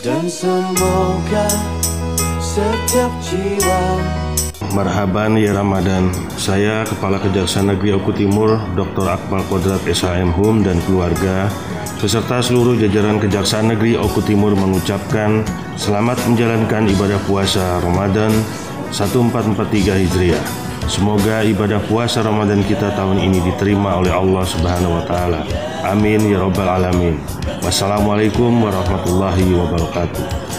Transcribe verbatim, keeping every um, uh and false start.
dan semoga setiap jiwa. Marhaban ya Ramadan, saya Kepala Kejaksaan Negeri Okutimur doktor Akmal Kodrat S H M.Hum dan keluarga beserta seluruh jajaran Kejaksaan Negeri Okutimur mengucapkan selamat menjalankan ibadah puasa Ramadan seribu empat ratus empat puluh tiga Hijriah. Semoga ibadah puasa Ramadan kita tahun ini diterima oleh Allah Subhanahu wa taala. Amin ya rabbal alamin. Wassalamualaikum warahmatullahi wabarakatuh.